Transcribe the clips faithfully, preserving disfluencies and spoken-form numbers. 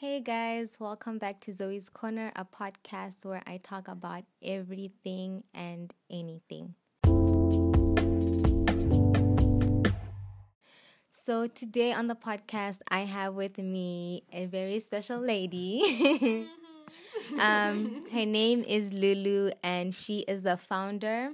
Hey guys, welcome back to Zoe's Corner, a podcast where I talk about everything and anything. So today on the podcast, I have with me a very special lady. um, her name is Lulu and she is the founder,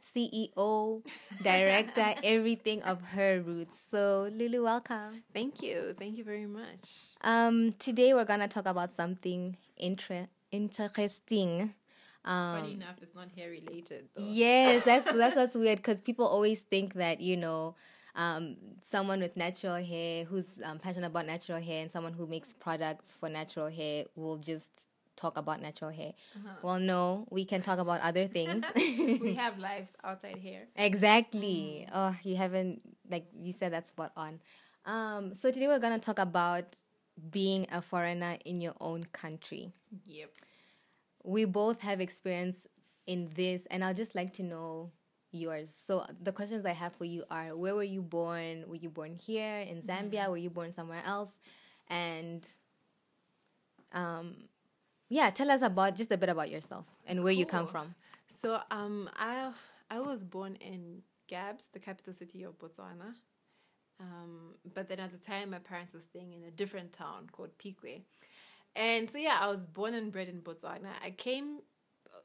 C E O, director, everything of Her Roots. So, Lulu, welcome. Thank you. Thank you very much. Um, today we're going to talk about something intre- interesting. Um, Funny enough, it's not hair related, though. Yes, that's, that's what's weird, because people always think that, you know, um, someone with natural hair who's um, passionate about natural hair and someone who makes products for natural hair will just talk about natural hair. Uh-huh. Well, no, we can talk about other things. We have lives outside hair. Exactly. Mm. Oh, you haven't, like you said, that's spot on. Um, so today we're going to talk about being a foreigner in your own country. Yep. We both have experience in this, and I'd just like to know yours. So the questions I have for you are, where were you born? Were you born here in Zambia? Mm-hmm. Were you born somewhere else? And um. Yeah, tell us about just a bit about yourself and where cool. you come from. So um, I I was born in Gabs, the capital city of Botswana. Um, but then at the time, my parents were staying in a different town called Pikwe. And so, yeah, I was born and bred in Botswana. I came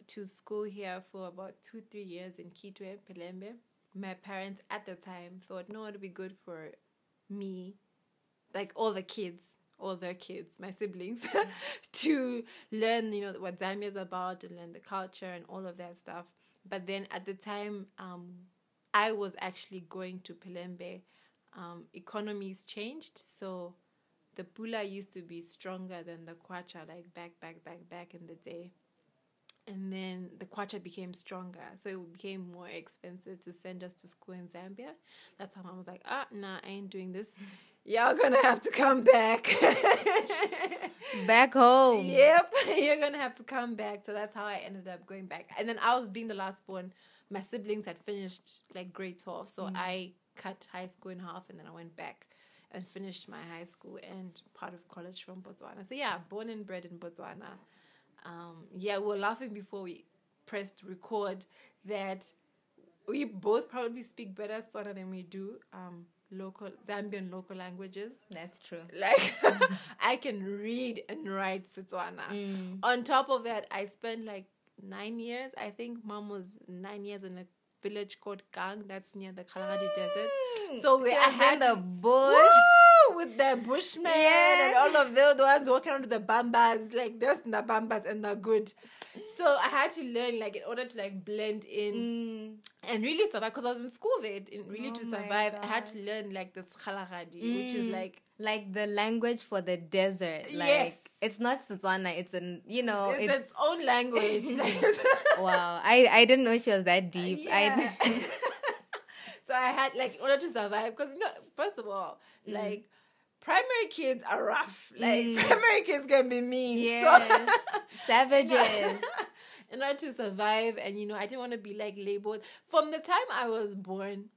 to school here for about two, three years in Kitwe, Mpelembe. My parents at the time thought, no, it would be good for me, like all the kids. all their kids, my siblings, to learn, you know, what Zambia is about and learn the culture and all of that stuff. But then at the time, um, I was actually going to Mpelembe. Um, economies changed, so the pula used to be stronger than the kwacha, like back, back, back, back in the day. And then the kwacha became stronger, so it became more expensive to send us to school in Zambia. That's how Mom was like, ah, nah, I ain't doing this. Y'all gonna have to come back. Back home. Yep, you're gonna have to come back. So that's how I ended up going back. And then I was being the last born. My siblings had finished like grade twelve. So mm. I cut high school in half and then I went back and finished my high school and part of college from Botswana. So yeah, born and bred in Botswana. Um, yeah, we were laughing before we pressed record that we both probably speak better Setswana than we do. Um, local Zambian local languages. That's true. Like I can read and write Setswana. Mm. On top of that, I spent like nine years. I think Mom was nine years in a village called Gang. That's near the Kgalagadi mm. desert. So we had in the bush. Woo, with the bushmen yes. and all of those ones walking around with the Bambas. Like there's the Bambas and the good. So I had to learn, like, in order to, like, blend in mm. and really survive. Because I was in school there, and really oh to survive, I had to learn, like, this Kgalagadi, mm. which is, like... Like, the language for the desert. Like, yes. It's not Setswana. It's, an you know... It's its, its own language. Wow. I, I didn't know she was that deep. Yeah. I... So I had, like, in order to survive, because, you know, first of all, mm. like... Primary kids are rough. Like, mm. primary kids can be mean. Yes. So. Savages. In order to survive, and, you know, I didn't want to be, like, labeled. From the time I was born,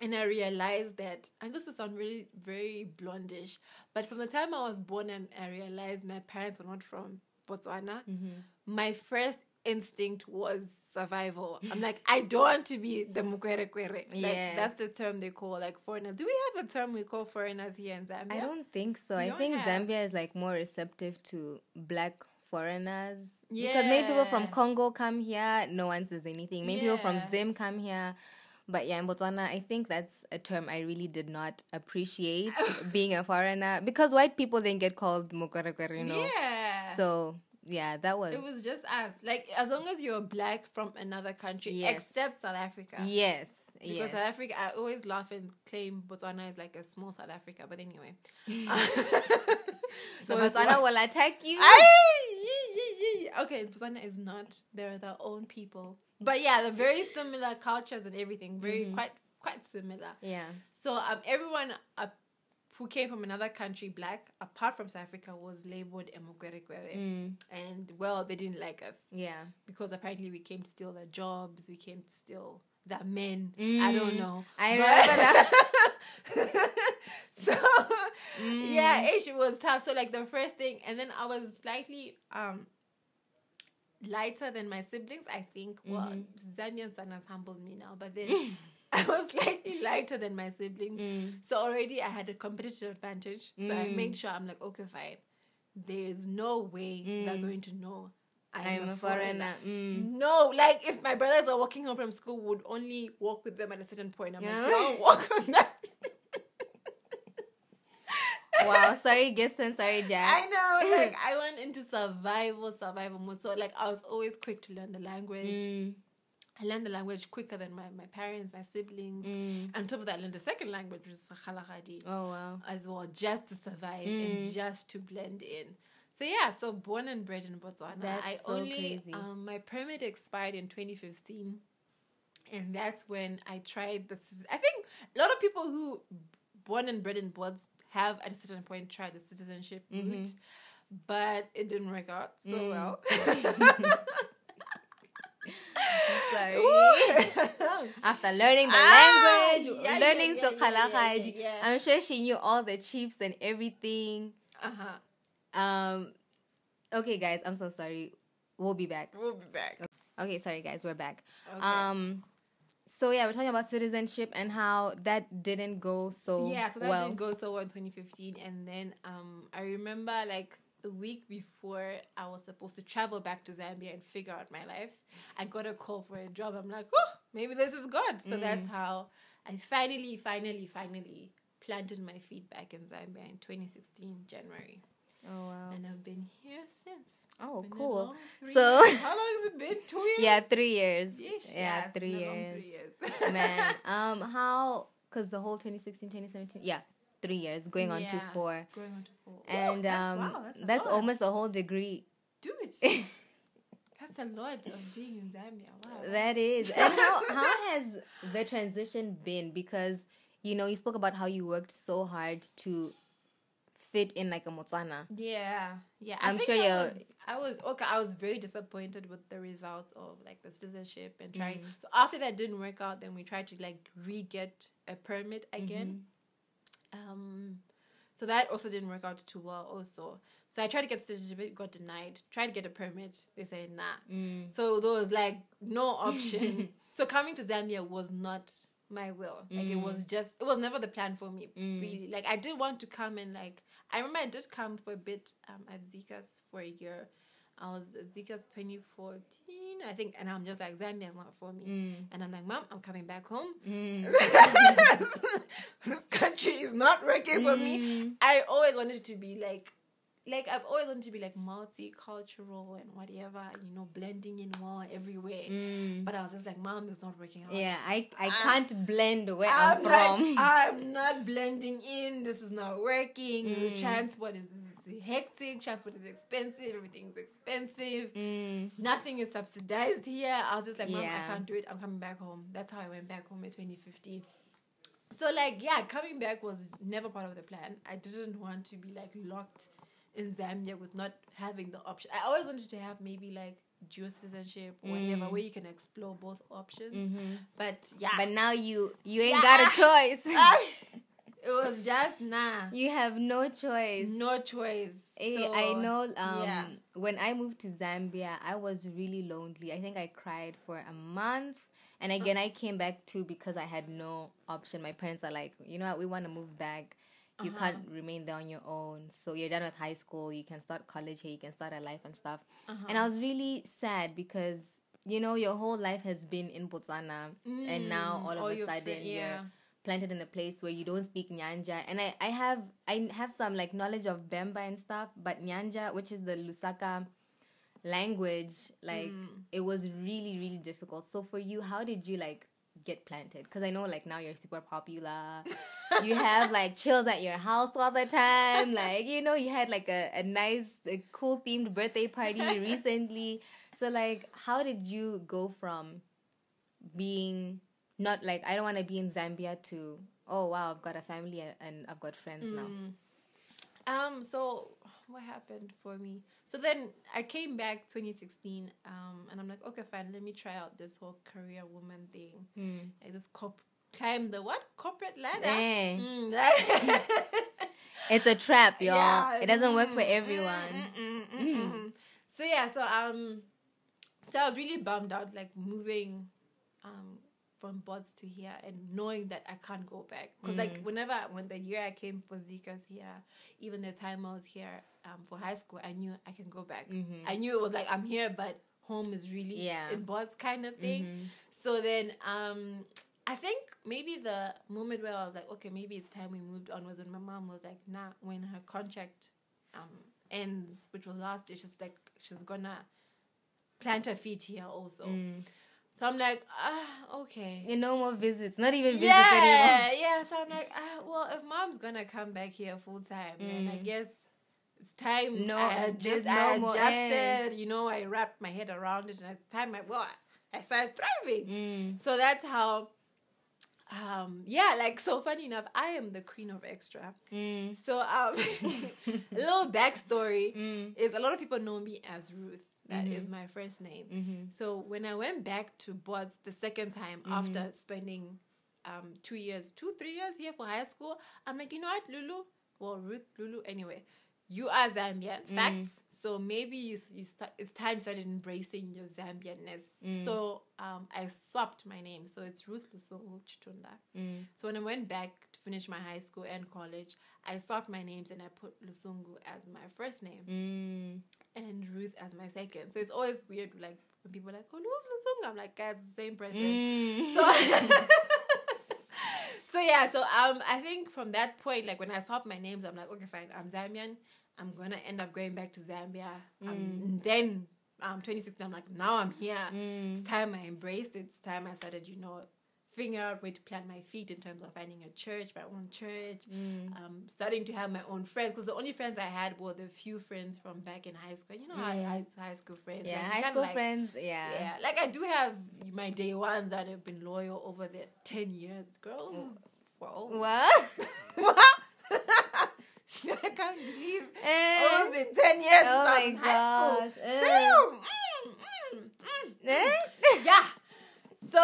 and I realized that, and this will sound really, very blondish, but from the time I was born and I realized my parents were not from Botswana, mm-hmm. my first instinct was survival. I'm like, I don't want to be the mukwere kwere. Like, yes. That's the term they call, like, foreigners. Do we have a term we call foreigners here in Zambia? I don't think so. We I think have. Zambia is, like, more receptive to black foreigners. Yeah. Because maybe people from Congo come here, no one says anything. Maybe yeah. people from Zim come here. But yeah, in Botswana, I think that's a term I really did not appreciate, being a foreigner. Because white people didn't get called mukwere kwere, you know? Yeah. So... Yeah, that was... It was just us. Like, as long as you're black from another country, yes. except South Africa. Yes, Because yes. South Africa, I always laugh and claim Botswana is like a small South Africa, but anyway. So Botswana will attack you? Okay, Botswana is not. They're their own people. But yeah, they're very similar cultures and everything. Very, mm-hmm. quite quite similar. Yeah. So um, everyone... Up who came from another country, black, apart from South Africa, was labeled emokwerekwere. Mm. And, well, they didn't like us. Yeah. Because apparently we came to steal their jobs, we came to steal their men. Mm. I don't know. I but... remember that. So, mm. Yeah, it was tough. So like the first thing, and then I was slightly um lighter than my siblings, I think. Mm-hmm. Well, Zambian sun has humbled me now, but then I was slightly lighter than my siblings. Mm. So already I had a competitive advantage. So mm. I made sure, I'm like, okay, fine. There's no way mm. they're going to know I'm, I'm a foreigner. foreigner. Mm. No, like if my brothers are walking home from school, would only walk with them at a certain point. I'm yeah. like, don't walk on that. Wow, sorry Gibson, sorry Jack. I know, like I went into survival, survival mode. So like I was always quick to learn the language. Mm. I learned the language quicker than my, my parents, my siblings. Mm. On top of that, I learned the second language, which is Kgalagadi. Oh, wow. As well, just to survive mm. and just to blend in. So yeah, so born and bred in Botswana. That's I so only, crazy. Um, my permit expired in twenty fifteen. And that's when I tried the... I think a lot of people who born and bred in Bots have at a certain point tried the citizenship mm-hmm. route. But it didn't work out so mm. well. Sorry. After learning the ah, language, yeah, learning yeah, yeah, Kgalagadi, yeah, yeah, yeah. I'm sure she knew all the chiefs and everything. Uh-huh. Um, okay, guys, I'm so sorry. We'll be back. We'll be back. Okay, okay sorry, guys, we're back. Okay. Um, so yeah, we're talking about citizenship and how that didn't go so yeah, so that well. didn't go so well in twenty fifteen, and then um, I remember like. a week before I was supposed to travel back to Zambia and figure out my life, I got a call for a job. I'm like, oh, maybe this is God. So mm. that's how I finally, finally, finally planted my feet back in Zambia in twenty sixteen, January. Oh, wow. And I've been here since. Oh, cool. So years. How long has it been? Two years? Yeah, three years. Yes, yeah, yeah three, years. three years. Man, um, how, because the whole twenty sixteen, twenty seventeen, yeah. Three years going on yeah, to four, going on to four, and Whoa, um, that's, wow, that's, a that's almost a whole degree. Dude, that's a lot of being in Zambia. Wow, that is. And how how has the transition been? Because you know you spoke about how you worked so hard to fit in like a Motswana. Yeah, yeah. I I'm sure you. I was okay. I was very disappointed with the results of like the citizenship and trying. Mm-hmm. So after that didn't work out, then we tried to like re-get a permit again. Mm-hmm. Um, so that also didn't work out too well also. So I tried to get citizenship, got denied. Tried to get a permit. They said, nah. Mm. So there was like no option. So coming to Zambia was not my will. Like mm. it was just, it was never the plan for me mm. really. Like I did want to come and like, I remember I did come for a bit um, at Zika's for a year. I was at Zika's twenty fourteen, I think, and I'm just like, Zambia's not for me. Mm. And I'm like, Mom, I'm coming back home. Mm. This country is not working mm. for me. I always wanted to be like, like, I've always wanted to be like multicultural and whatever, you know, blending in well everywhere. Mm. But I was just like, Mom, it's not working out. Yeah, I, I can't I'm, blend where I'm, I'm from. Like, I'm not blending in. This is not working. Mm. Transport is hectic, transport is expensive, everything's expensive, mm. nothing is subsidized here. I was just like, Mom, yeah. I can't do it, I'm coming back home. That's how I went back home in twenty fifteen. So like, yeah, coming back was never part of the plan. I didn't want to be like locked in Zambia with not having the option. I always wanted to have maybe like dual citizenship or mm. whatever, where you can explore both options. Mm-hmm. But yeah. But now you, you ain't yeah. got a choice. I- It was just nah. You have no choice. No choice. Hey, so, I know um, yeah. when I moved to Zambia, I was really lonely. I think I cried for a month. And again, uh-huh. I came back too because I had no option. My parents are like, you know what, we want to move back. You uh-huh. can't remain there on your own. So you're done with high school. You can start college here. You can start a life and stuff. Uh-huh. And I was really sad because, you know, your whole life has been in Botswana. Mm. And now all of all a sudden free, yeah. you're... planted in a place where you don't speak Nyanja. And I, I have I have some like knowledge of Bemba and stuff, but Nyanja, which is the Lusaka language, like mm. it was really, really difficult. So for you, how did you like get planted? Because I know like now you're super popular. You have like chills at your house all the time. Like, you know, you had like a, a nice, a cool themed birthday party recently. So like, how did you go from being... not like, I don't want to be in Zambia to, oh, wow, I've got a family and, and I've got friends mm. now. Um, so what happened for me? So then I came back twenty sixteen um, and I'm like, okay, fine, let me try out this whole career woman thing. Mm. Like this corp, climb the what? Corporate ladder? Eh. Mm, like- It's a trap, y'all. Yeah. It doesn't work for everyone. Mm-mm, mm-mm, mm. Mm-mm. So yeah, so um, so I was really bummed out, like moving, um, from Bots to here, and knowing that I can't go back. Because mm. like whenever when the year I came for Zika's here, even the time I was here um for high school, I knew I can go back. Mm-hmm. I knew it was like I'm here, but home is really yeah. in Bots kind of thing. Mm-hmm. So then um. I think maybe the moment where I was like, okay, maybe it's time we moved on was when my mom was like, nah, when her contract um, ends, which was last year, she's like, she's gonna plant her feet here also. Mm. So I'm like, ah, okay. And no more visits, not even visits yeah, anymore. Yeah, so I'm like, ah, well, if mom's gonna come back here full time, mm. then I guess it's time no, I adjust, no I adjusted, more you know, I wrapped my head around it, and at the time I, well, I started thriving. Mm. So that's how... Um, yeah, like, so funny enough, I am the queen of extra. Mm. So, um, a little backstory mm. is a lot of people know me as Ruth. That mm-hmm. is my first name. Mm-hmm. So, when I went back to Bots the second time mm-hmm. after spending um, two years, two, three years here for high school, I'm like, you know what, Lulu? Well, Ruth, Lulu, anyway, you are Zambian. Mm. Facts. So, maybe you, you start, it's time started embracing your Zambianness. Mm. So, um, I swapped my name. So, it's Ruth Lusungu Chitunda. Mm. So, when I went back to finish my high school and college, I swapped my names and I put Lusungu as my first name mm. and Ruth as my second. So, it's always weird, like, when people are like, oh, who's Lusungu? I'm like, guys, the same person. Mm. So... So yeah, so um, I think from that point, like when I swapped my names, I'm like, okay, fine, I'm Zambian. I'm gonna end up going back to Zambia. Mm. Um, then I'm um, twenty-six. I'm like, now I'm here. Mm. It's time I embraced it. It's time I started, you know, figure out where to plant my feet in terms of finding a church, my own church. Mm. Um, starting to have my own friends, because the only friends I had were the few friends from back in high school. You know, mm. high, high school friends. Yeah, high school like, friends. Yeah, yeah. Like I do have my day ones that have been loyal over the ten years, girl. Whoa. What? What? I can't believe it's almost been ten years oh since my high gosh. School. Uh. Damn. Mm, mm, mm. Eh? Yeah. So,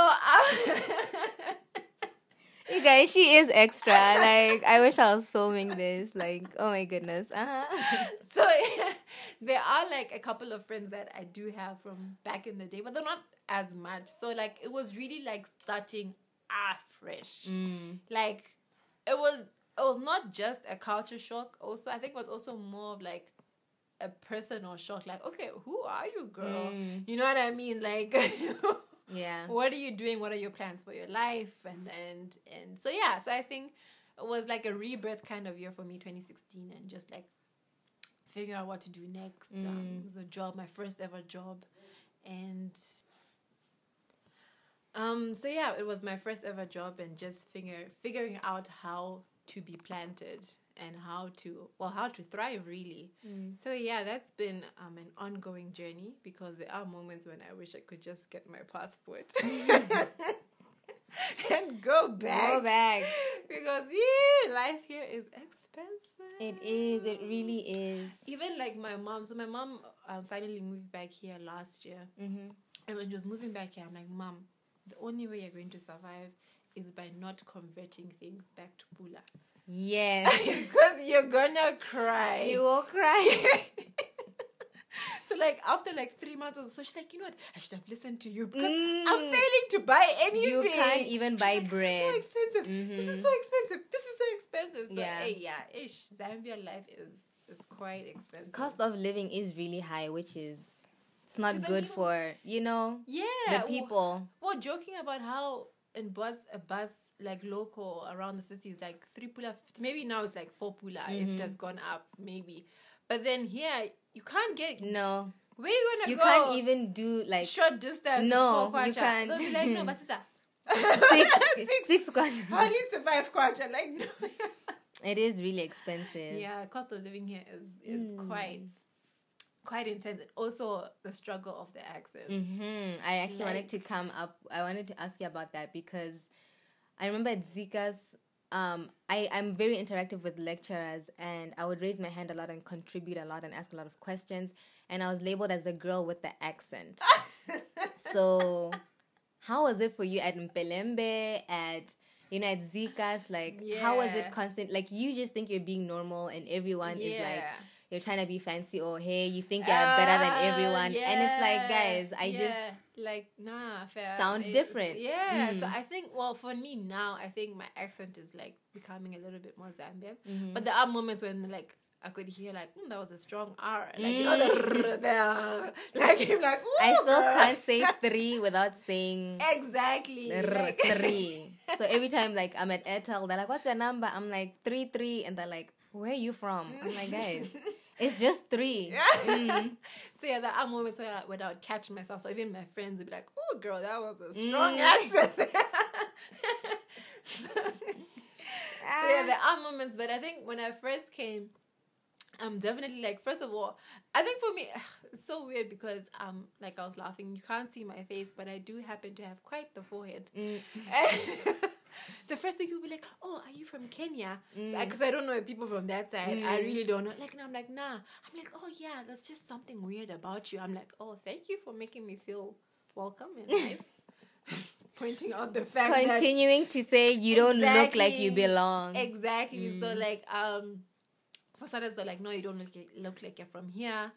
um, you guys, she is extra. Like, I wish I was filming this. Like, oh my goodness. Uh-huh. So, yeah, there are like a couple of friends that I do have from back in the day, but they're not as much. So, like, it was really like starting afresh. Mm. Like, it was, it was not just a culture shock. Also, I think it was also more of like a personal shock. Like, okay, who are you, girl? Mm. You know what I mean? Like... Yeah. What are you doing? What are your plans for your life? And and and so yeah. So I think it was like a rebirth kind of year for me, twenty sixteen, and just like figure out what to do next. Mm. Um, it was a job, my first ever job, and um. So yeah, it was my first ever job, and just figure figuring out how to be planted and how to well how to thrive really. Mm. So yeah, that's been um an ongoing journey, because there are moments when I wish I could just get my passport and go back. Go back. Because yeah, life here is expensive. It is, it really is. Even like my mom, so my mom um, finally moved back here last year. Mm-hmm. And when she was moving back here, I'm like, Mom, the only way you're going to survive is by not converting things back to Pula. Yes. Because you're gonna cry. You will cry. So like after like three months or so, she's like, you know what? I should have listened to you, because mm. I'm failing to buy anything. You can't even she's buy like, bread. This is so expensive. Mm-hmm. This is so expensive. This is so expensive. So yeah, hey, yeah ish. Zambia life is, is quite expensive. Cost of living is really high, which is it's not good I mean, for, you know, yeah, the people. Well, well joking about how in bus, a bus, like, local around the city is, like, three pula. Maybe now it's, like, four pula mm-hmm. if it has gone up, maybe. But then here, you can't get... No. Where are you going to go? You can't even do, like... Short distance. No, you can't. They'll be like, no, basita. Six, six, six kwacha. Or at least five kwacha. Like, no. It is really expensive. Yeah, cost of living here is, is mm. quite... quite intense. Also, the struggle of the accents. Mm-hmm. I actually like, wanted to come up. I wanted to ask you about that, because I remember at Zika's, um, I, I'm very interactive with lecturers, and I would raise my hand a lot and contribute a lot and ask a lot of questions. And I was labeled as the girl with the accent. So, how was it for you at Mpelembe, at you know, at Zika's, like, yeah. how was it constant? Like, you just think you're being normal and everyone yeah. is like, you're trying to be fancy or, hey, you think you're uh, better than everyone. Yeah. And it's like, guys, I yeah. just... Like, nah, fair. Sound it's, different. Yeah. Mm. So I think, well, for me now, I think my accent is, like, becoming a little bit more Zambian. Mm-hmm. But there are moments when, like... I could hear like mm, that was a strong R, like mm. you know the like I'm like I still girl. Can't say three without saying exactly r- like. Three. So every time like I'm at Airtel, they're like, "What's your number?" I'm like three three, and they're like, "Where are you from?" I'm like, "Guys, it's just three." Mm. So yeah, there are moments where I, where I would catch myself. So even my friends would be like, "Oh, girl, that was a strong mm. accent." so, ah. so yeah, there are moments, but I think when I first came. I'm definitely like, first of all, I think for me, it's so weird because, um, like I was laughing, you can't see my face, but I do happen to have quite the forehead. Mm. And the first thing people be like, oh, are you from Kenya? Because mm. so I, I don't know people from that side. Mm. I really don't know. Like, and I'm like, nah. I'm like, oh, yeah, that's just something weird about you. I'm like, oh, thank you for making me feel welcome and nice. Pointing out the fact Continuing that... Continuing to say you don't exactly, look like you belong. Exactly. Mm. So, like, um... For starters, they're like, no, you don't look, look like you're from here.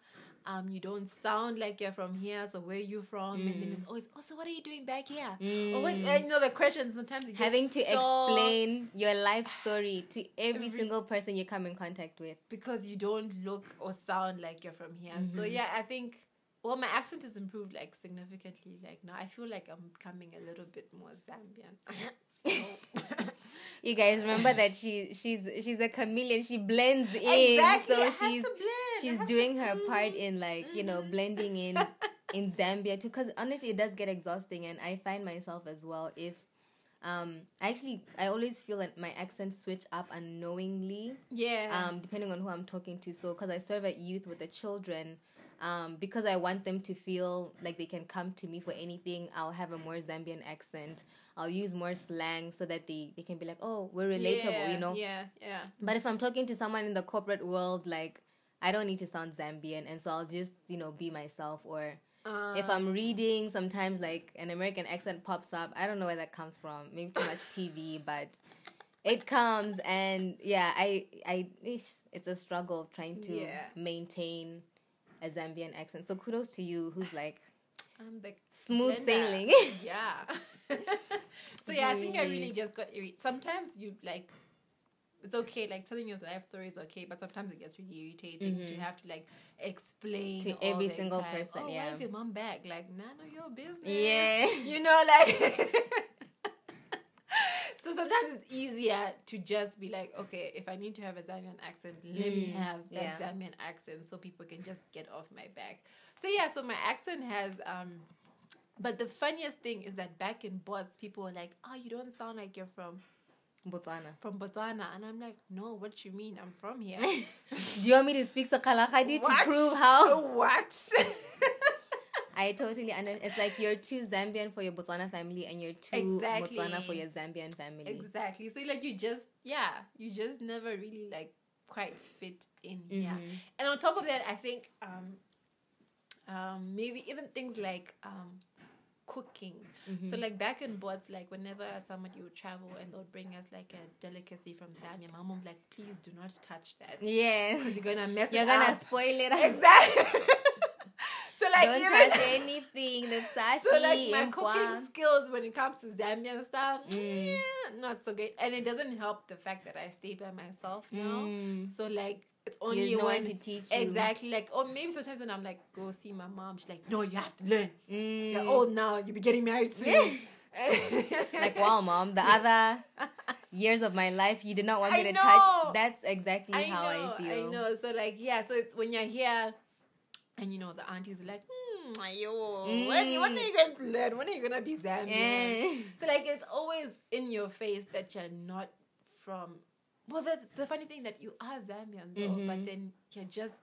Um, you don't sound like you're from here. So where are you from? Mm. And then it's always, oh, so what are you doing back here? Mm. Or what? Uh, you know, the questions sometimes you get having to so explain your life story to every, every single person you come in contact with because you don't look or sound like you're from here. Mm-hmm. So yeah, I think. Well, my accent has improved like significantly. Like now, I feel like I'm becoming a little bit more Zambian. You guys remember that she she's she's a chameleon. She blends in, exactly. so she's she's doing her part in like you know blending in in Zambia too. Because honestly, it does get exhausting, and I find myself as well. If um, actually, I always feel that my accent switch up unknowingly. Yeah. Um, depending on who I'm talking to. So, because I serve at youth with the children. Um, because I want them to feel like they can come to me for anything, I'll have a more Zambian accent. I'll use more slang so that they, they can be like, oh, we're relatable, yeah, you know? Yeah, yeah. But if I'm talking to someone in the corporate world, like, I don't need to sound Zambian. And so I'll just, you know, be myself. Or um, if I'm reading, sometimes, like, an American accent pops up. I don't know where that comes from. Maybe too much T V, but... It comes, and, yeah, I, I it's a struggle trying to yeah. maintain... a Zambian accent. So kudos to you who's like I'm the smooth blender. Sailing. Yeah. So yeah, I think I really just got irritated. Sometimes you like it's okay, like telling your life story is okay, but sometimes it gets really irritating mm-hmm. to have to like explain to every single time. person. Oh, yeah. Why is your mom back? Like, none of your business. Yeah. You know, like so sometimes it's easier to just be like, okay, if I need to have a Zambian accent, let mm, me have that yeah. Zambian accent so people can just get off my back. So yeah, so my accent has, um, but the funniest thing is that back in Bots, people were like, oh, you don't sound like you're from... Botswana. From Botswana. And I'm like, no, what you mean? I'm from here. Do you want me to speak so Kgalagadi to prove how? What? I totally understand. It's like you're too Zambian for your Botswana family and you're too exactly. Botswana for your Zambian family. Exactly. So, like, you just, yeah, you just never really, like, quite fit in mm-hmm. here. And on top of that, I think um, um, maybe even things like um, cooking. Mm-hmm. So, like, back in Bots, like, whenever somebody would travel and they would bring us, like, a delicacy from Zambia, my mom would be like, please do not touch that. Yes. Because you're going to mess you're it gonna up. You're going to spoil it up. Exactly. So like don't even, touch anything. The sashi. So like my cooking skills when it comes to Zambian stuff, mm. yeah, not so great. And it doesn't help the fact that I stay by myself now. Mm. So like it's only no one to teach you. Exactly. Like or maybe sometimes when I'm like go see my mom, she's like, no, you have to learn. Mm. You're old now. You'll be getting married soon. Yeah. Like wow, mom. The other years of my life, you did not want me I to know. touch. That's exactly I how know, I feel. I know. So like yeah. So it's when you're here. And, you know, the aunties are like, hmm, ayo, mm. when, when are you going to learn? When are you going to be Zambian? Yeah. So, like, it's always in your face that you're not from... Well, that's the funny thing that you are Zambian, though, mm-hmm. but then you're just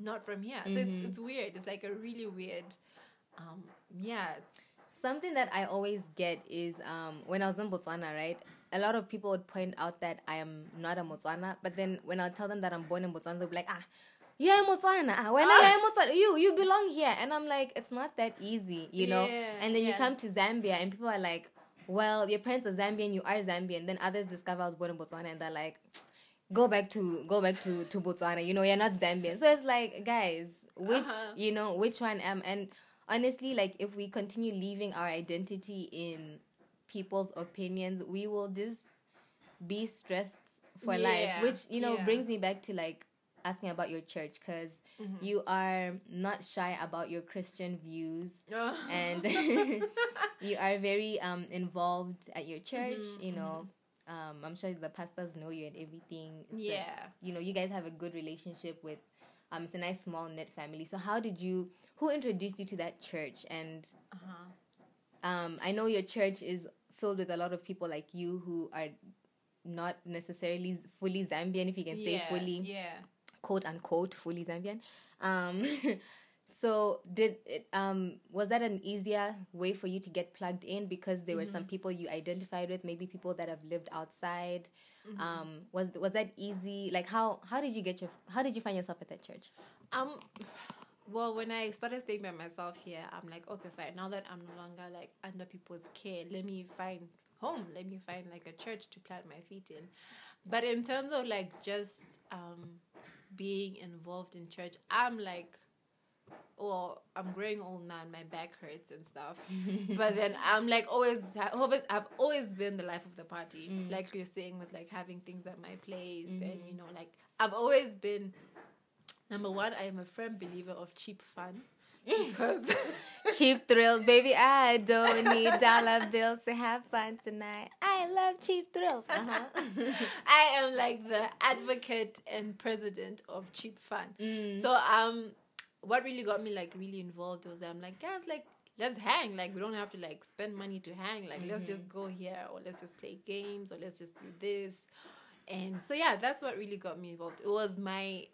not from here. So, mm-hmm. it's, it's weird. It's, like, a really weird... Um, yeah, it's... Something that I always get is um, when I was in Botswana, right? A lot of people would point out that I am not a Botswana, but then when I tell them that I'm born in Botswana, they'll be like, ah... You're in Botswana. When I am Botswana, you you belong here. And I'm like, it's not that easy, you know. Yeah, and then yeah. you come to Zambia, and people are like, well, your parents are Zambian, you are Zambian. Then others discover I was born in Botswana, and they're like, go back to go back to, to Botswana. You know, you're not Zambian. So it's like, guys, which uh-huh. you know, which one am? And honestly, like, if we continue leaving our identity in people's opinions, we will just be stressed for yeah. life. Which, you know, yeah. brings me back to, like, asking about your church, because mm-hmm. you are not shy about your Christian views, oh. and you are very um involved at your church. Mm-hmm. You know, um, I'm sure the pastors know you and everything. So, yeah, you know, you guys have a good relationship with. Um, it's a nice small knit family. So, how did you? Who introduced you to that church? And uh-huh. um, I know your church is filled with a lot of people like you who are not necessarily fully Zambian, if you can yeah, say fully. Yeah. Quote unquote fully Zambian. Um, so did it, um was that an easier way for you to get plugged in, because there mm-hmm. were some people you identified with, maybe people that have lived outside? Mm-hmm. Um, was was that easy? Like how how did you get your how did you find yourself at that church? Um, well, when I started staying by myself here, I'm like, okay, fine. Now that I'm no longer like under people's care, let me find home. Let me find like a church to plant my feet in. But in terms of like just um. being involved in church, I'm like, oh, I'm growing old now and my back hurts and stuff. But then I'm like always, always, I've always been the life of the party. Mm. Like you're saying, with like having things at my place, mm-hmm. and you know, like I've always been. Number one, I am a firm believer of cheap fun. Because cheap thrills, baby. I don't need dollar bills to have fun tonight. I love cheap thrills. Uh-huh. I am like the advocate and president of cheap fun. Mm. So um, what really got me like really involved was I'm like, guys, like let's hang. Like we don't have to like spend money to hang. Like mm-hmm. let's just go here, or let's just play games, or let's just do this. And so yeah, that's what really got me involved. It was my.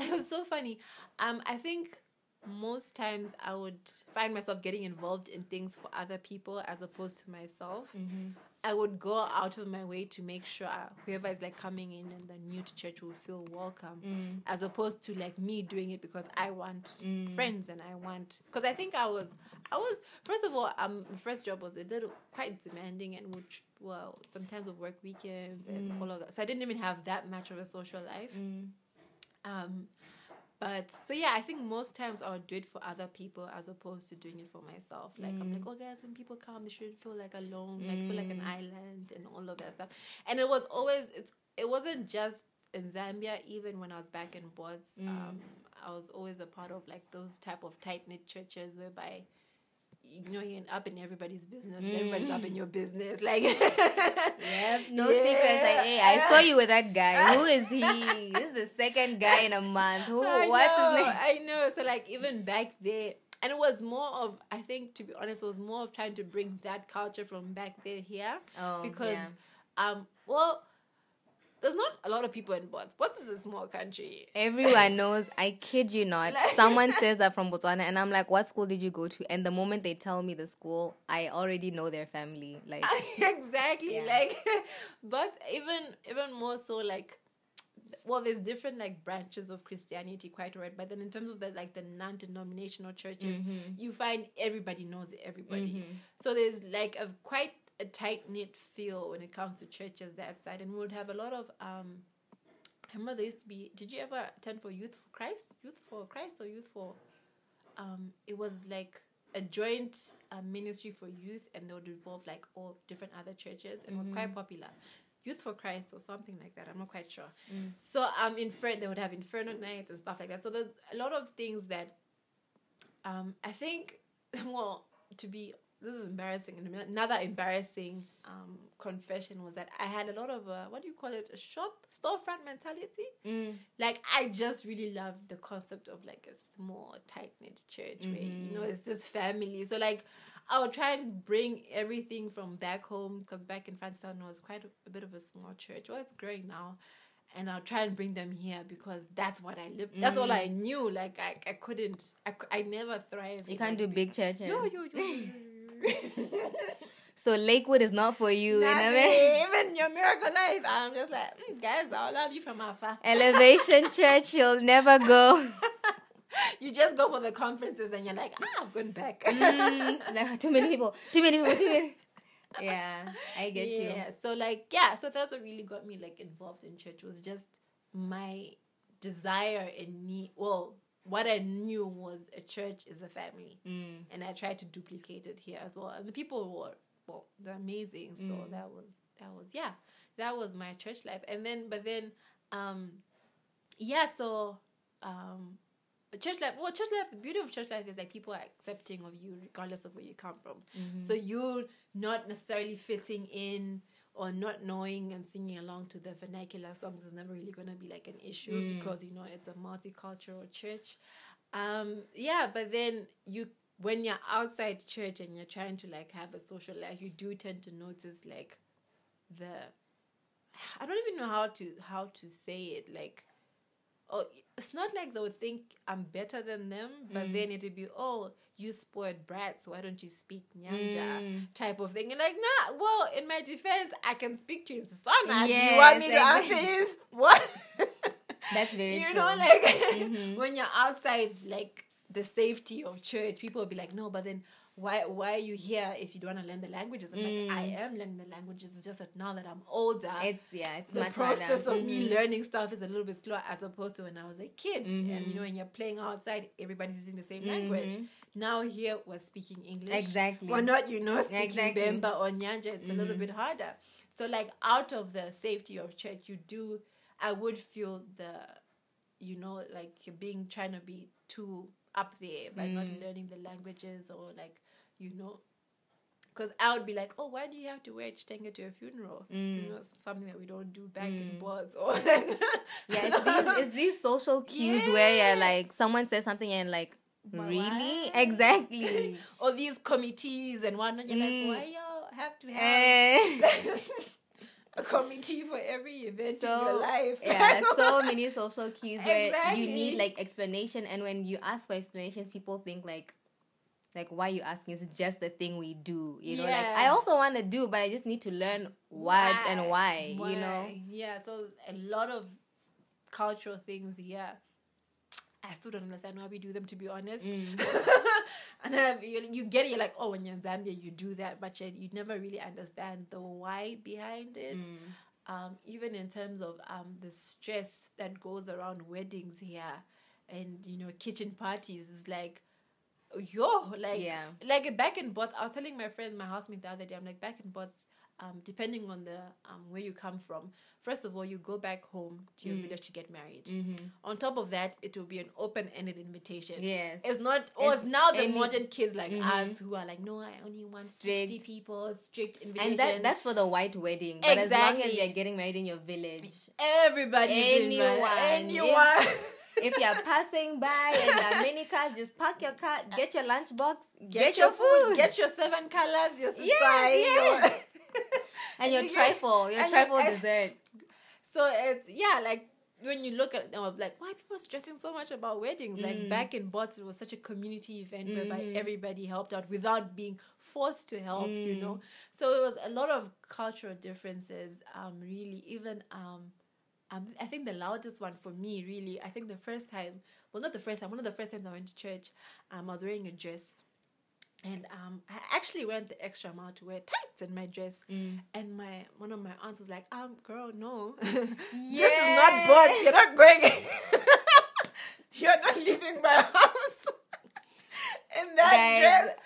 It was so funny. Um, I think. Most times I would find myself getting involved in things for other people as opposed to myself. Mm-hmm. I would go out of my way to make sure whoever is like coming in and the new to church will feel welcome, mm. as opposed to like me doing it because I want mm. friends and I want. Because I think I was, I was first of all, um, my first job was a little quite demanding and would well sometimes would work weekends and mm. all of that. So I didn't even have that much of a social life. Mm. Um. But, so yeah, I think most times I would do it for other people as opposed to doing it for myself. Like, mm. I'm like, oh, guys, when people come, they shouldn't feel like alone, mm. like feel like an island and all of that stuff. And it was always, it's, it wasn't just in Zambia, even when I was back in Bots, mm. um, I was always a part of like those type of tight-knit churches whereby, you know, you're up in everybody's business, mm. everybody's up in your business. Like, yep, no yeah. secrets. Like, hey, I saw you with that guy. Who is he? This is the second guy in a month. Who? I what's know, his name? I know. So, like, even back there, and it was more of, I think, to be honest, it was more of trying to bring that culture from back there here. Oh, because, yeah. um, well, there's not a lot of people in Bots. Bots is a small country. Everyone knows. I kid you not. Like, someone says that from Botswana, and I'm like, what school did you go to? And the moment they tell me the school, I already know their family. Like exactly. Yeah. Like, but even even more so, like, well, there's different like branches of Christianity, quite right. But then in terms of the like the non-denominational churches, mm-hmm. you find everybody knows everybody. Mm-hmm. So there's like a quite a tight-knit feel when it comes to churches that side, and we would have a lot of um I remember there used to be, did you ever attend for Youth for Christ Youth for Christ or Youth for um it was like a joint uh, ministry for youth, and they would involve like all different other churches, and mm-hmm. was quite popular, Youth for Christ or something like that, I'm not quite sure. Mm. So um infer- they would have Inferno nights and stuff like that. So there's a lot of things that um I think, well, to be this is embarrassing. Another embarrassing um, confession was that I had a lot of, uh, what do you call it, a shop, storefront mentality. Mm. Like, I just really loved the concept of, like, a small, tight-knit church mm-hmm. where, you know, it's just family. So, like, I would try and bring everything from back home, because back in Francistown it was quite a, a bit of a small church. Well, it's growing now. And I'll try and bring them here because that's what I lived. That's mm. all I knew. Like, I, I couldn't, I, I never thrived. You can't do big churches. Yo, yo, yo, yo. So Lakewood is not for you, not you know me. What I mean? Even your miracle life, I'm just like, mm, guys, I love you from afar. Elevation Church, you'll never go. You just go for the conferences and you're like, ah, I'm going back. Mm, no, too many people, too many people, too many. Yeah, I get yeah. you. Yeah, so like, yeah, so that's what really got me like involved in church, was just my desire and need. Well, what I knew was a church is a family, mm. and I tried to duplicate it here as well. And the people were, well, they're amazing. So mm. that was that was yeah, that was my church life. And then, but then, um, yeah, so um. Church life, well, church life, the beauty of church life is that people are accepting of you regardless of where you come from. Mm-hmm. So you're not necessarily fitting in or not knowing and singing along to the vernacular songs is never really going to be like an issue mm. because, you know, it's a multicultural church. Um, yeah, but then you, when you're outside church and you're trying to like have a social life, you do tend to notice like the, I don't even know how to, how to say it, like, oh, it's not like they would think I'm better than them, but mm. then it would be, oh, you spoiled brats, why don't you speak Nyanja mm. type of thing. And like, nah, well, in my defense, I can speak to you in Setswana. Yes, do you want me exactly. to answer his what? That's very you true. You know, like, mm-hmm. when you're outside, like, the safety of church, people will be like, no, but then why why are you here if you don't want to learn the languages? I'm mm. like, I am learning the languages. It's just that now that I'm older, it's yeah, it's the much process harder. Of mm-hmm. me learning stuff is a little bit slower as opposed to when I was a kid. Mm-hmm. And you know, when you're playing outside, everybody's using the same mm-hmm. language. Now here we're speaking English. Exactly. We're not, you know, speaking exactly. Bemba or Nyanja. It's mm-hmm. a little bit harder. So like out of the safety of church, you do, I would feel the, you know, like being, trying to be too up there by mm. not learning the languages or like, you know, because I would be like, oh, why do you have to wear chitenge to a funeral? Mm. You know, something that we don't do back mm. in Bots or yeah, it's these, it's these social cues yeah. where you're like, someone says something and like, my really, wife? Exactly, or these committees and whatnot. You're mm. like, why y'all have to have a committee for every event so, in your life. Yeah, so many social cues where exactly. you need like explanation, and when you ask for explanations, people think like, like why are you asking? It's just the thing we do, you know. Yeah. Like I also want to do, but I just need to learn what why? and why, why, you know. Yeah, so a lot of cultural things here. I still don't understand why we do them, to be honest. Mm. And then you get it, you're like, oh, when you're in Zambia, you do that, but you, you never really understand the why behind it. Mm. Um, even in terms of um, the stress that goes around weddings here and, you know, kitchen parties is like, yo, like, yeah. like back in Bots, I was telling my friend, my housemate the other day, I'm like, back in Bots, um, depending on the um, where you come from, first of all, you go back home to your mm. village to get married. Mm-hmm. On top of that, it will be an open-ended invitation. Yes. It's not... Or it's, it's now the any, modern kids like mm-hmm. us who are like, no, I only want strict. sixty people, strict invitation. And that, that's for the white wedding. But exactly. as long as you're getting married in your village... Everybody. Anyone. Anyone. If, if you're passing by and there are many cars, just park your car, get your lunchbox, get, get your, your food, food. Get your seven colors, your yes, side, yes. Your... And your trifle, your and trifle and, dessert. So it's, yeah, like, when you look at it, I'm like, why are people stressing so much about weddings? Mm. Like, back in Bots, it was such a community event mm. whereby everybody helped out without being forced to help, mm. you know? So it was a lot of cultural differences, um, really. Even, um, um, I think the loudest one for me, really, I think the first time, well, not the first time, one of the first times I went to church, um, I was wearing a dress. And um, I actually went the extra mile to wear tights in my dress. Mm. And my one of my aunts was like, um, girl, no. Yes. This is not Bots. You're not going. You're not leaving my house in that Guys, dress.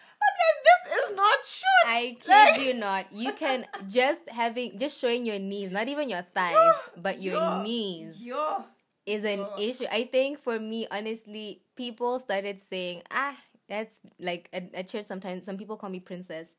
I'm like, this is not short. I kid like, you not. You can just having, just showing your knees, not even your thighs, yo, but your yo, knees. Yo, is an yo. issue. I think for me, honestly, people started saying, ah, that's like at, at church sometimes some people call me princess.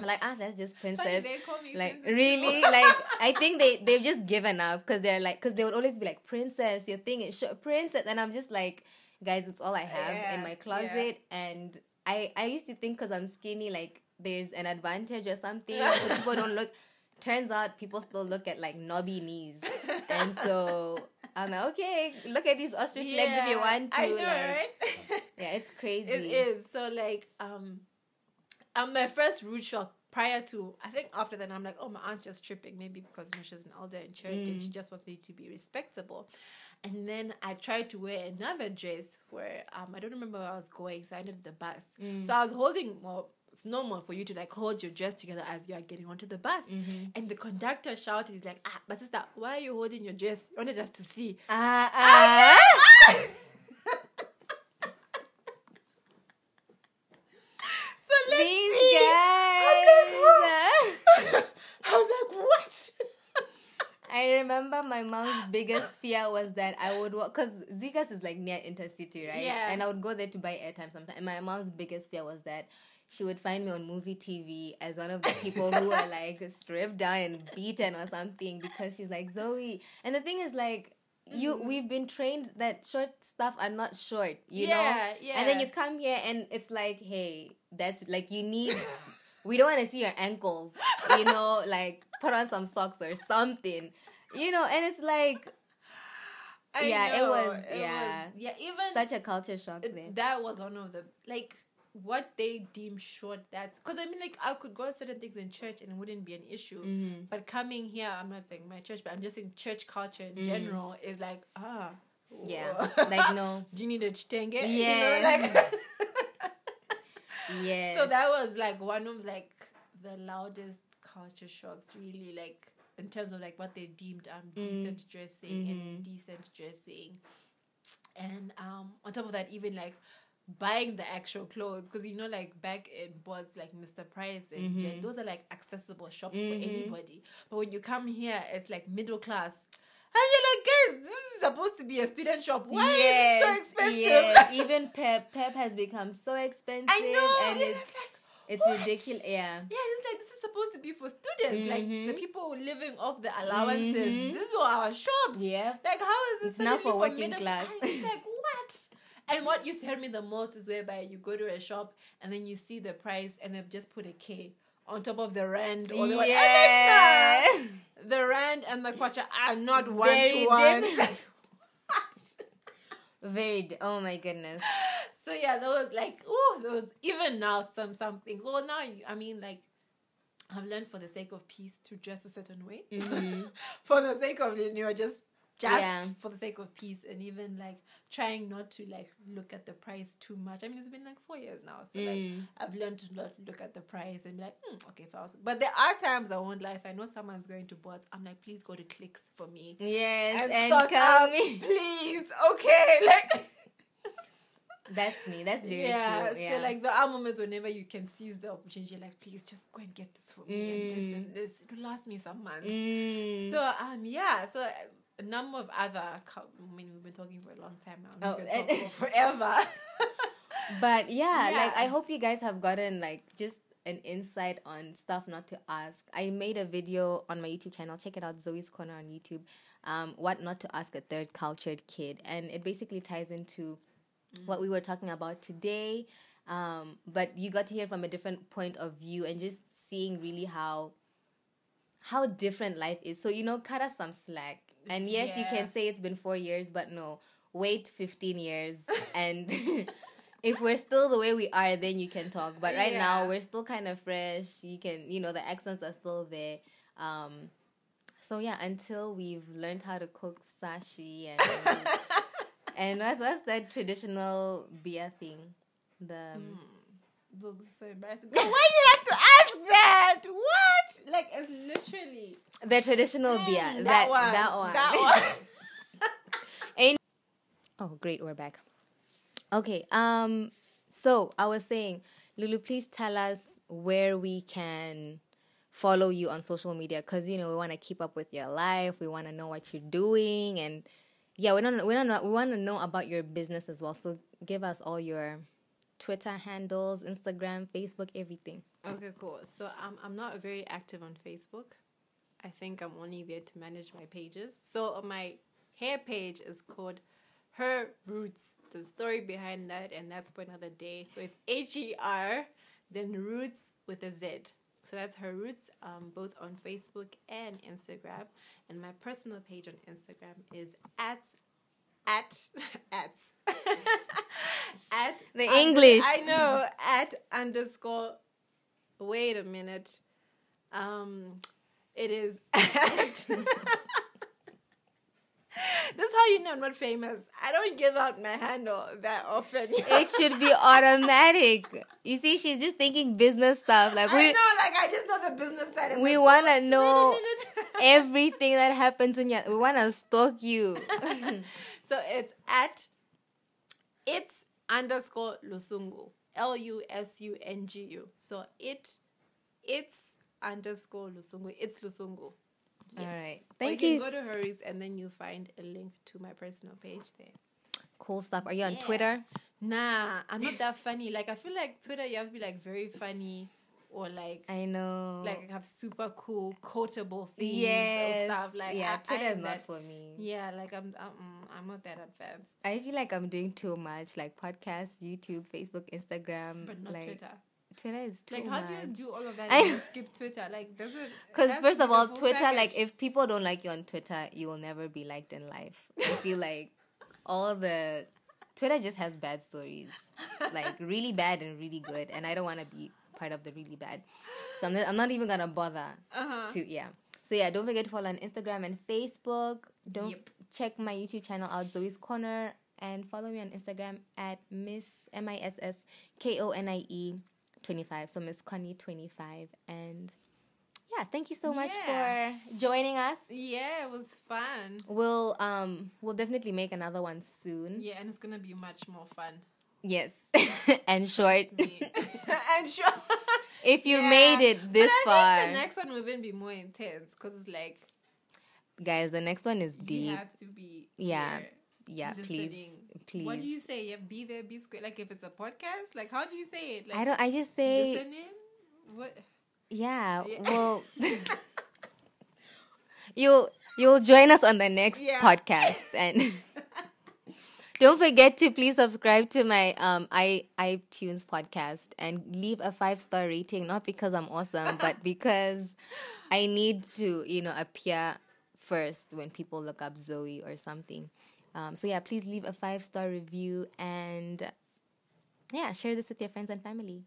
I'm like, ah, that's just princess. They call me like princess. Really, like I think they they've just given up because they're like, because they would always be like, princess, your thing is short, princess, and I'm just like, guys, it's all I have yeah, in my closet, yeah. and I I used to think because I'm skinny, like there's an advantage or something, so people don't look. Turns out people still look at like knobby knees, and so I'm like, okay, look at these ostrich yeah, legs if you want to. I know, like, right? Yeah, it's crazy. It is. So, like, um, um, my first root shock prior to, I think after that, I'm like, oh, my aunt's just tripping. Maybe because, you know, she's an elder in church mm. and she just wants me to be respectable. And then I tried to wear another dress where, um, I don't remember where I was going, so I needed the bus. Mm. So I was holding, well, it's normal for you to like hold your dress together as you are getting onto the bus. Mm-hmm. And the conductor shouted, he's like, ah, but sister, why are you holding your dress? You wanted us to see. Ah, ah, ah, ah. So let's These see. I was like, what? I remember my mom's biggest fear was that I would walk, because Zika's is like near Intercity, right? Yeah. And I would go there to buy airtime sometimes. And my mom's biggest fear was that she would find me on movie T V as one of the people who were like stripped down and beaten or something, because she's like, Zoe. And the thing is like, you, mm-hmm. we've been trained that short stuff are not short, you yeah, know? Yeah, yeah. And then you come here and it's like, hey, that's like, you need, we don't want to see your ankles, you know, like, put on some socks or something, you know, and it's like, I yeah, know, it was, it yeah, was, yeah, even such a culture shock. It, there. That was one of the like what they deem short. That's because I mean, like I could go certain things in church and it wouldn't be an issue, mm-hmm. but coming here, I'm not saying my church, but I'm just saying church culture in mm-hmm. general is like ah, whoa. Yeah, like no, do you need a chitenge? Yeah, you know, like yeah. So that was like one of like the loudest culture shocks, really, like in terms of like what they deemed um mm. decent dressing mm-hmm. and indecent dressing, and um on top of that, even like buying the actual clothes, because you know, like back in Bots, like Mister Price and mm-hmm. Jen, those are like accessible shops mm-hmm. for anybody. But when you come here, it's like middle class. And you're like, guys, this is supposed to be a student shop. Why yes, is it so expensive? Yes. Even Pep, Pep has become so expensive. I know, and, and it's, it's like. It's what? Ridiculous, yeah. Yeah, it's like, this is supposed to be for students. Mm-hmm. Like, the people living off the allowances. Mm-hmm. This is for our shops. Yeah. Like, how is this? It's not for working class. It's like, what? And what you tell me the most is whereby you go to a shop and then you see the price and they've just put a K on top of the rand. Or the yeah. Alexa, the rand and the kwacha are not one-to-one. Very different. Very, di- oh my goodness. So yeah, there was like, oh, there was even now some, some things. Well, now, you, I mean, like, I've learned for the sake of peace to dress a certain way. Mm-hmm. For the sake of, you know, just, just yeah. for the sake of peace, and even like trying not to like look at the price too much. I mean, it's been like four years now. So mm. like, I've learned to not look at the price and be like, mm, okay, if I was, but there are times I won't lie. If I know someone's going to Bots, I'm like, please go to Clicks for me. Yes. And, and stock come up, in. Please. Okay. Like. That's me. That's very yeah, true. Yeah. So like there are moments whenever you can seize the opportunity, you're like, please just go and get this for me mm. and this and this. It'll last me some months. Mm. So um yeah. So a number of other. I mean, we've been talking for a long time now. We've oh, been talking for forever. But yeah, yeah, like I hope you guys have gotten like just an insight on stuff not to ask. I made a video on my YouTube channel. Check it out, Zoe's Corner on YouTube. Um, what not to ask a third cultured kid, and it basically ties into what we were talking about today, um, but you got to hear from a different point of view and just seeing really how how different life is. So, you know, cut us some slack. And yes, yeah. you can say it's been four years, but no, wait fifteen years. And if we're still the way we are, then you can talk. But right yeah. now, we're still kind of fresh. You can, you know, the accents are still there. Um, so, yeah, until we've learned how to cook sashi and... And what's, what's that traditional beer thing? The mm. Look, this is so embarrassing. Why you have to ask that? What? Like, it's literally... The traditional mm, beer. That, that one. That one. That one. Ain't... Oh, great. We're back. Okay. Um. So, I was saying, Lulu, please tell us where we can follow you on social media. Because, you know, we want to keep up with your life. We want to know what you're doing. And... Yeah, we don't, we don't know, we want to know about your business as well. So give us all your Twitter handles, Instagram, Facebook, everything. Okay, cool. So um, I'm not very active on Facebook. I think I'm only there to manage my pages. So my hair page is called Her Roots. The story behind that, and that's for another day. So it's H E R, then Roots with a Z. So that's Her Roots, um, both on Facebook and Instagram. And my personal page on Instagram is at, at, at, at. The under, English. I know, at underscore, wait a minute. Um, it is at, This is how you know I'm not famous. I don't give out my handle that often. It should be automatic. You see, she's just thinking business stuff. Like we I know, like I just know the business side of it. We want to know everything that happens in your... We want to stalk you. So it's at... It's underscore Lusungu. L U S U N G U. So it... It's underscore Lusungu. It's Lusungu. Yes. All right. Thank you. You can go to Her Roots and then you'll find a link to my personal page there. Cool stuff. Are you on yeah. Twitter? Nah, I'm not that funny. Like, I feel like Twitter, you have to be, like, very funny or, like... I know. Like, have super cool, quotable things yes. and stuff. Like, yeah, I, Twitter's I not that, for me. Yeah, like, I'm I'm, I'm not that advanced. I feel like I'm doing too much. Like, podcasts, YouTube, Facebook, Instagram. But not like, Twitter. Twitter is too Like, how much. do you do all of that and skip Twitter? Like, does it... Because first of all, Twitter, package. like, if people don't like you on Twitter, you will never be liked in life. I feel like all the... Twitter just has bad stories. Like, really bad and really good. And I don't want to be part of the really bad. So I'm not, I'm not even going to bother uh-huh. to... Yeah. So, yeah, don't forget to follow on Instagram and Facebook. Don't yep. check my YouTube channel out, Zoe's Corner. And follow me on Instagram at Miss M I S S K O N I E twenty-five, so Miss Connie twenty-five, and yeah, thank you so much yeah. for joining us. Yeah, it was fun. We'll um we'll definitely make another one soon. Yeah, and it's gonna be much more fun. Yes, and short. and short. If you yeah. made it this but I far, think the next one will even be more intense because it's like, guys, the next one is deep. You have to be yeah. Here. Yeah, listening. please, please. What do you say? Yeah, be there, be square. Like if it's a podcast, like how do you say it? Like, I don't. I just say. Listening? What? Yeah. yeah. Well, you'll you'll join us on the next yeah. podcast, and don't forget to please subscribe to my um i iTunes podcast and leave a five star rating. Not because I'm awesome, but because I need to, you know, appear first when people look up Zoe or something. Um, so, yeah, please leave a five-star review and, yeah, share this with your friends and family.